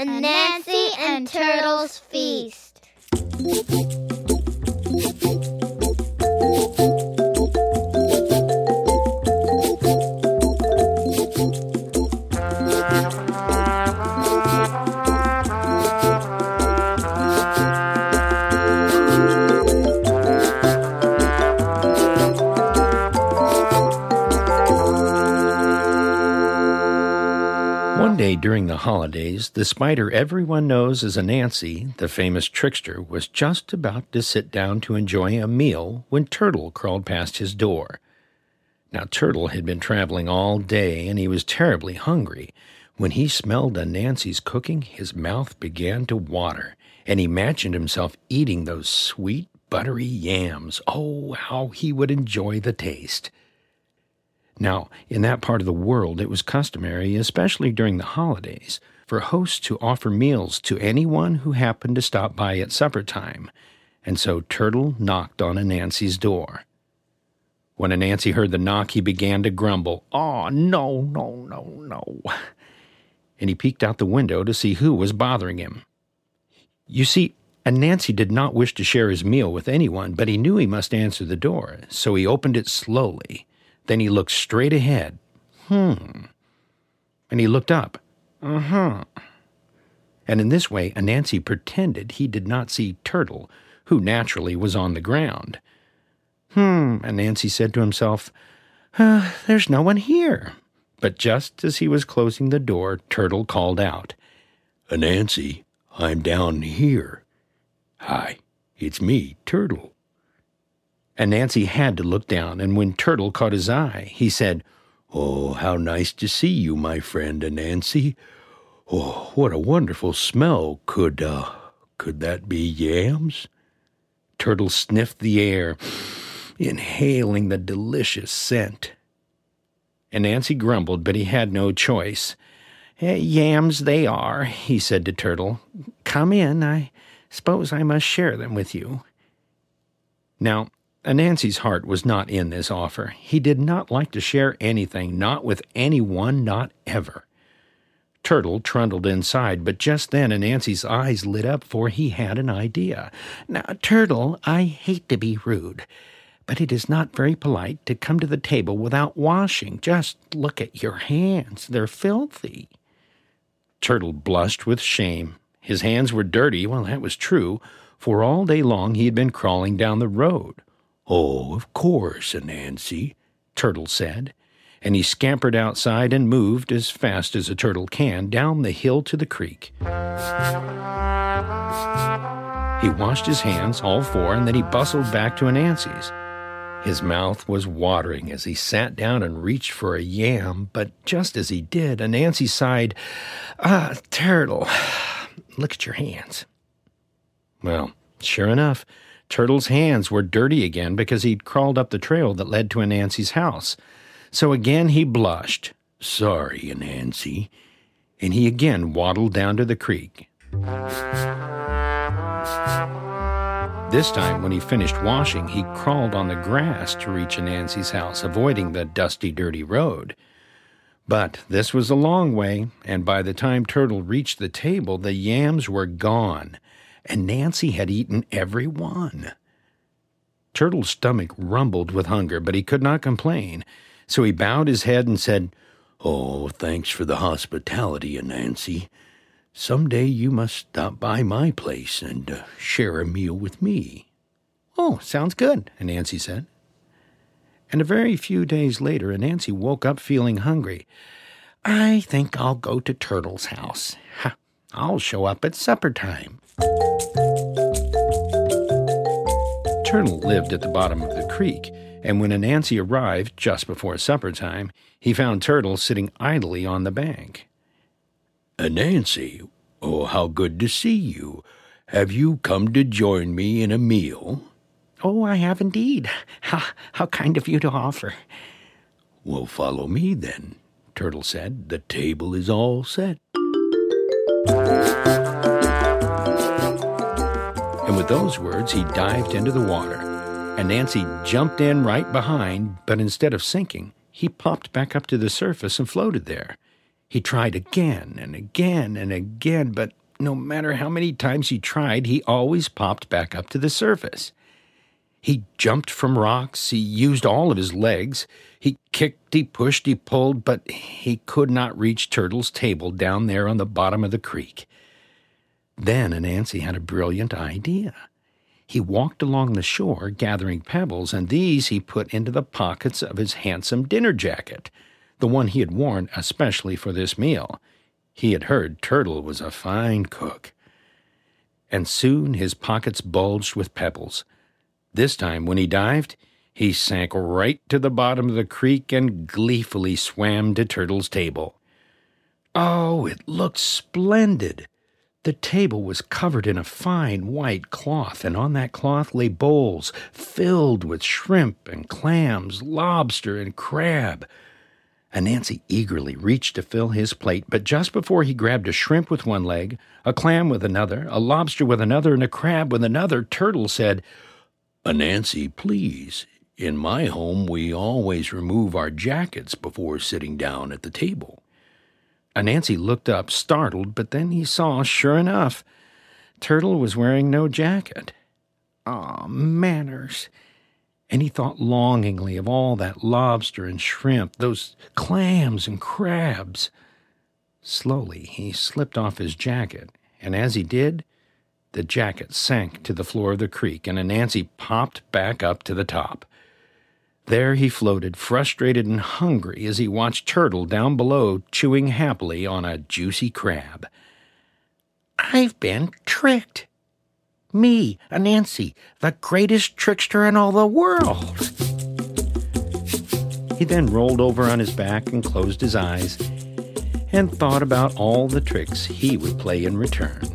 Anansi and Turtles Feast. One day during the holidays, the spider everyone knows as Anansi, the famous trickster, was just about to sit down to enjoy a meal when Turtle crawled past his door. Now, Turtle had been traveling all day, and he was terribly hungry. When he smelled Anansi's cooking, his mouth began to water, and he imagined himself eating those sweet, buttery yams. Oh, how he would enjoy the taste! Now, in that part of the world, it was customary, especially during the holidays, for hosts to offer meals to anyone who happened to stop by at supper time, and so Turtle knocked on Anansi's door. When Anansi heard the knock, he began to grumble, "Aw, no, no, no, no," and he peeked out the window to see who was bothering him. You see, Anansi did not wish to share his meal with anyone, but he knew he must answer the door, so he opened it slowly. Then he looked straight ahead. And he looked up. And in this way, Anansi pretended he did not see Turtle, who naturally was on the ground. Anansi said to himself, there's no one here. But just as he was closing the door, Turtle called out, "Anansi, I'm down here. Hi, it's me, Turtle." Anansi had to look down, and when Turtle caught his eye, he said, "Oh, how nice to see you, my friend Anansi. Oh, what a wonderful smell. Could that be yams?" Turtle sniffed the air, inhaling the delicious scent. Anansi grumbled, but he had no choice. "Yams they are," he said to Turtle. "Come in, I suppose I must share them with you." Now, Anansi's heart was not in this offer. He did not like to share anything, not with anyone, not ever. Turtle trundled inside, but just then Anansi's eyes lit up, for he had an idea. "Now, Turtle, I hate to be rude, but it is not very polite to come to the table without washing. Just look at your hands. They're filthy." Turtle blushed with shame. His hands were dirty. Well, that was true, for all day long he had been crawling down the road. "Oh, of course, Anansi," Turtle said, and he scampered outside and moved, as fast as a turtle can, down the hill to the creek. He washed his hands, all four, and then he bustled back to Anansi's. His mouth was watering as he sat down and reached for a yam, but just as he did, Anansi sighed, "Ah, Turtle, look at your hands." Well, sure enough, Turtle's hands were dirty again because he'd crawled up the trail that led to Anansi's house. So again he blushed. "Sorry, Anansi." And he again waddled down to the creek. This time, when he finished washing, he crawled on the grass to reach Anansi's house, avoiding the dusty, dirty road. But this was a long way, and by the time Turtle reached the table, the yams were gone. Anansi had eaten every one. Turtle's stomach rumbled with hunger, but he could not complain, so he bowed his head and said, "Oh, thanks for the hospitality, Anansi. Someday you must stop by my place and share a meal with me." "Oh, sounds good," Anansi said. And a very few days later, Anansi woke up feeling hungry. "I think I'll go to Turtle's house. I'll show up at supper time." Turtle lived at the bottom of the creek, and when Anansi arrived just before supper time, he found Turtle sitting idly on the bank. "Anansi, oh, how good to see you. Have you come to join me in a meal?" "Oh, I have indeed. How kind of you to offer." "Well, follow me then," Turtle said. "The table is all set." And with those words, he dived into the water. Anansi jumped in right behind, but instead of sinking, he popped back up to the surface and floated there. He tried again and again and again, but no matter how many times he tried, he always popped back up to the surface. He jumped from rocks, he used all of his legs, he kicked, he pushed, he pulled, but he could not reach Turtle's table down there on the bottom of the creek. Then Anansi had a brilliant idea. He walked along the shore, gathering pebbles, and these he put into the pockets of his handsome dinner jacket, the one he had worn especially for this meal. He had heard Turtle was a fine cook. And soon his pockets bulged with pebbles. This time, when he dived, he sank right to the bottom of the creek and gleefully swam to Turtle's table. Oh, it looked splendid! The table was covered in a fine white cloth, and on that cloth lay bowls filled with shrimp and clams, lobster and crab. Anansi eagerly reached to fill his plate, but just before he grabbed a shrimp with one leg, a clam with another, a lobster with another, and a crab with another, Turtle said, "Anansi, please, in my home we always remove our jackets before sitting down at the table." Anansi looked up, startled, but then he saw, sure enough, Turtle was wearing no jacket. Ah, manners! And he thought longingly of all that lobster and shrimp, those clams and crabs. Slowly he slipped off his jacket, and as he did, the jacket sank to the floor of the creek, and Anansi popped back up to the top. There he floated, frustrated and hungry, as he watched Turtle down below chewing happily on a juicy crab. "I've been tricked. Me, Anansi, the greatest trickster in all the world." He then rolled over on his back and closed his eyes and thought about all the tricks he would play in return.